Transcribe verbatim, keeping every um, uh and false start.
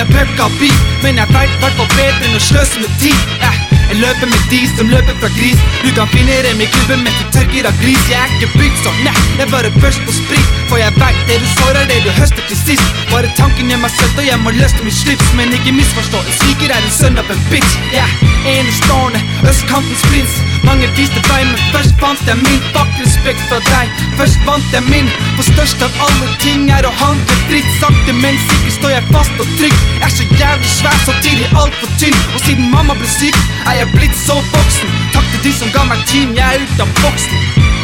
jag brukar bil, men jag vet vart var bättre än att slösa med tid. Äh, jag löper med dis som löper från gris. Du kan finna dem i klubben med förtörkade av gris. Jag är inte byggd så, nej, jag var först på sprit. För jag vet det du sårar, det du höstar till sist. Var det tanken jag mig söt och jag må lösa min slips. Men inte missförstå, en sviker är en sönd av en bitch. Ja, en i stående, östkampens prins. Mange viste vei, men først vant jeg min. Fuck respekt fra deg, først vant jeg min. For størst av alle ting er å handle dritt. Sakte men sikkert står jeg fast og trygg. Jeg er så jævlig svær, så tidlig alt for tynn. Og siden mamma ble syk, er jeg blitt så voksen. Takk til de som ga meg tyn, jeg er utenfor voksen.